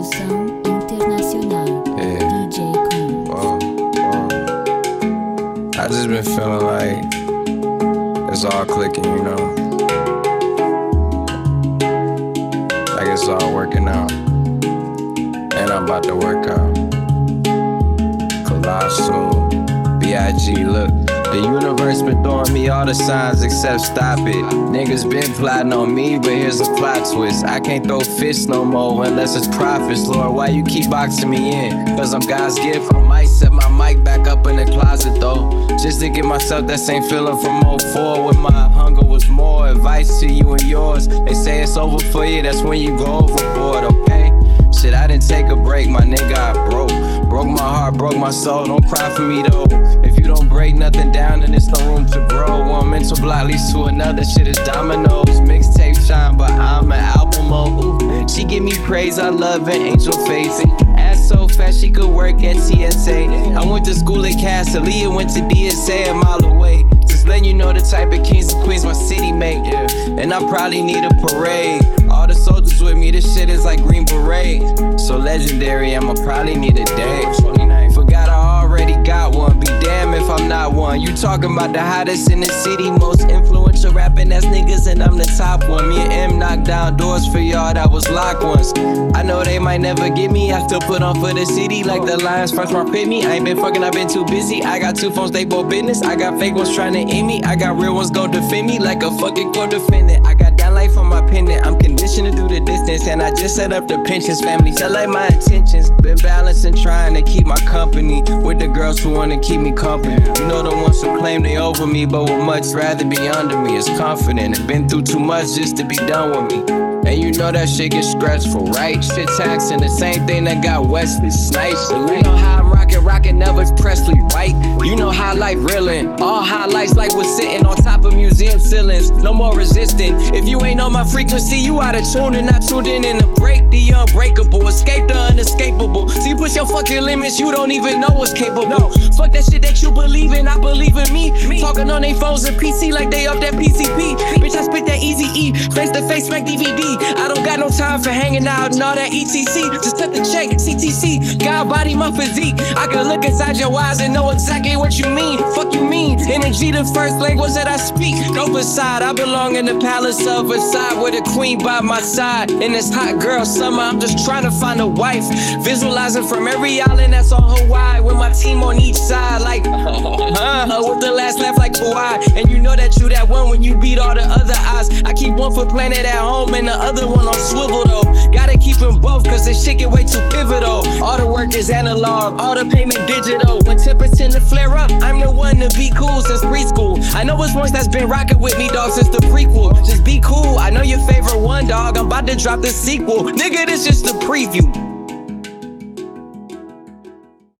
Produção Internacional DJ Combs. I just been feeling like it's all clicking, you know? Like it's all working out. And I'm about to work out. Colossal B.I.G. Look. The universe been throwing me all the signs except stop it. Niggas been plotting on me, but here's a plot twist. I can't throw fists no more unless it's profits. Lord, why you keep boxing me in? Cause I'm God's gift. I might set my mic back up in the closet though, just to give myself that same feeling from 04 when my hunger was more. Advice to you and yours. They say it's over for you, that's when you go overboard, okay? Shit, I didn't take a break, my nigga, I broke. Broke my heart, broke my soul, don't cry for me though. If you don't break nothing down, then it's no room to grow. One mental block leads to another, shit is dominoes. Mixtape shine, but I'm an album mode. She give me praise, I love it, angel facing. Ass so fat, she could work at TSA. I went to school at Castalia, went to DSA a mile away. Just letting you know the type of kings and queens my city make. And I probably need a parade. All the soldiers with me, this shit is like Green Beret. So legendary, I'ma probably need a day. Forgot I already got one, be damn if I'm not one. You talking about the hottest in the city, most influential rapping ass niggas, and I'm the top one. Me and M knocked down doors for y'all that was locked once. I know they might never get me, I still put on for the city. Like the Lions, French Mark pit me. I ain't been fucking, I've been too busy. I got two phones, they both business. I got fake ones trying to end me, I got real ones go defend me like a fucking co-defendant. I got that life on my pendant, I'm conditioned to do the distance. And I just set up the pensions, family, tell like my intentions. Been balancing, trying to keep my company with the girls who wanna keep me company. You know the ones who claim they over me, but would much rather be under me. It's confident, it's been through too much just to be done with me. And you know that shit gets stressful, right? Shit taxing, the same thing that got Wesley Snipes. You know how I'm rocking Elvis Presley, right? You know how life reeling, all highlights like we're sitting on top of museum ceilings. No more resisting, if you ain't on my frequency, you out of tune and not tuned in. And to break the unbreakable, escape the unescapable. See, push your fucking limits, you don't even know what's capable. No. Fuck that shit that you believe in, I believe in me. Talking on they phones and PC like they up that PCP. Bitch, I spit that Eazy-E, face to face, smack DVD. I don't got no time for hanging out and all that ETC. Just cut the check, CTC, God body my physique. I can look inside your eyes and know exactly what you mean. Fuck you mean? Energy the first language that I speak. No facade, I belong in the palace of Versailles with a queen by my side. In this hot girl summer, I'm just trying to find a wife. Visualizing from every island that's on Hawaii with my team on each side like with the last laugh like Kawhi. And you know that you that one when you beat all the other odds. I keep one foot planted at home and the other one on swivel though. Gotta keep them both cause this shit get way too pivotal. All the work is analog, all the payment digital. When tempers tend to flare up, I'm the one to be cool since preschool. I know it's ones that's been rocking with me, dog, since the prequel. Just be cool, I know your favorite one, dog. I'm about to drop the sequel. Nigga, this just the preview.